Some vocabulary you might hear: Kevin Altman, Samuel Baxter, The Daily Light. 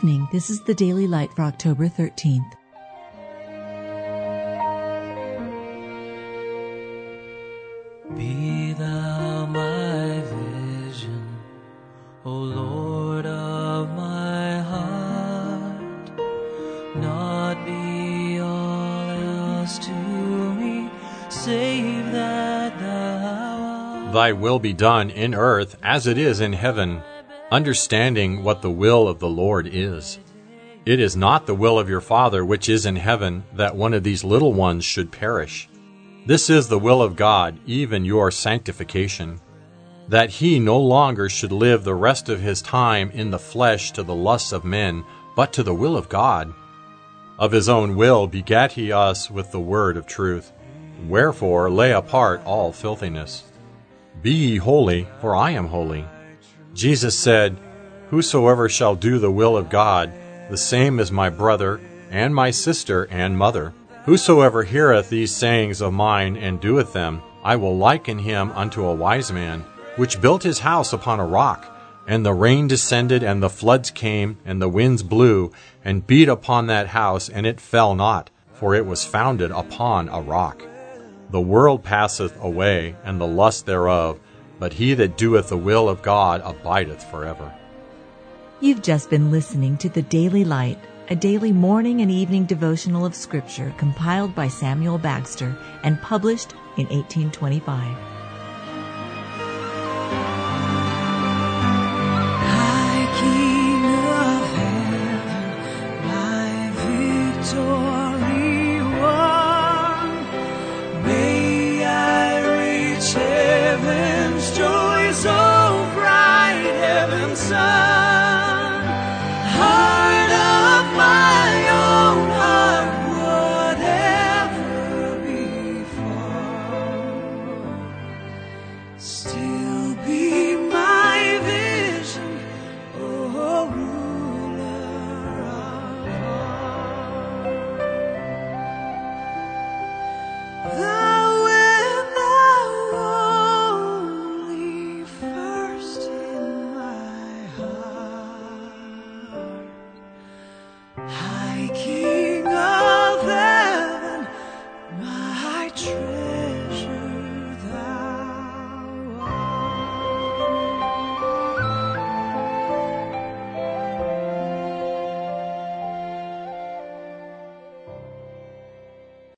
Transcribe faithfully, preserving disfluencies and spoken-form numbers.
evening. This is The Daily Light for October thirteenth. Be thou my vision, O Lord of my heart. Not be all else to me, save that thou art. Thy will be done in earth as it is in heaven. Understanding what the will of the Lord is. It is not the will of your Father which is in heaven that one of these little ones should perish. This is the will of God, even your sanctification, that he no longer should live the rest of his time in the flesh to the lusts of men, but to the will of God. Of his own will begat he us with the word of truth. Wherefore lay apart all filthiness. Be ye holy, for I am holy. Jesus said, Whosoever shall do the will of God, the same is my brother, and my sister, and mother. Whosoever heareth these sayings of mine, and doeth them, I will liken him unto a wise man, which built his house upon a rock. And the rain descended, and the floods came, and the winds blew, and beat upon that house, and it fell not, for it was founded upon a rock. The world passeth away, and the lust thereof, but he that doeth the will of God abideth forever. You've just been listening to The Daily Light, a daily morning and evening devotional of Scripture compiled by Samuel Baxter and published in eighteen twenty-five. Still be my vision, O ruler of all.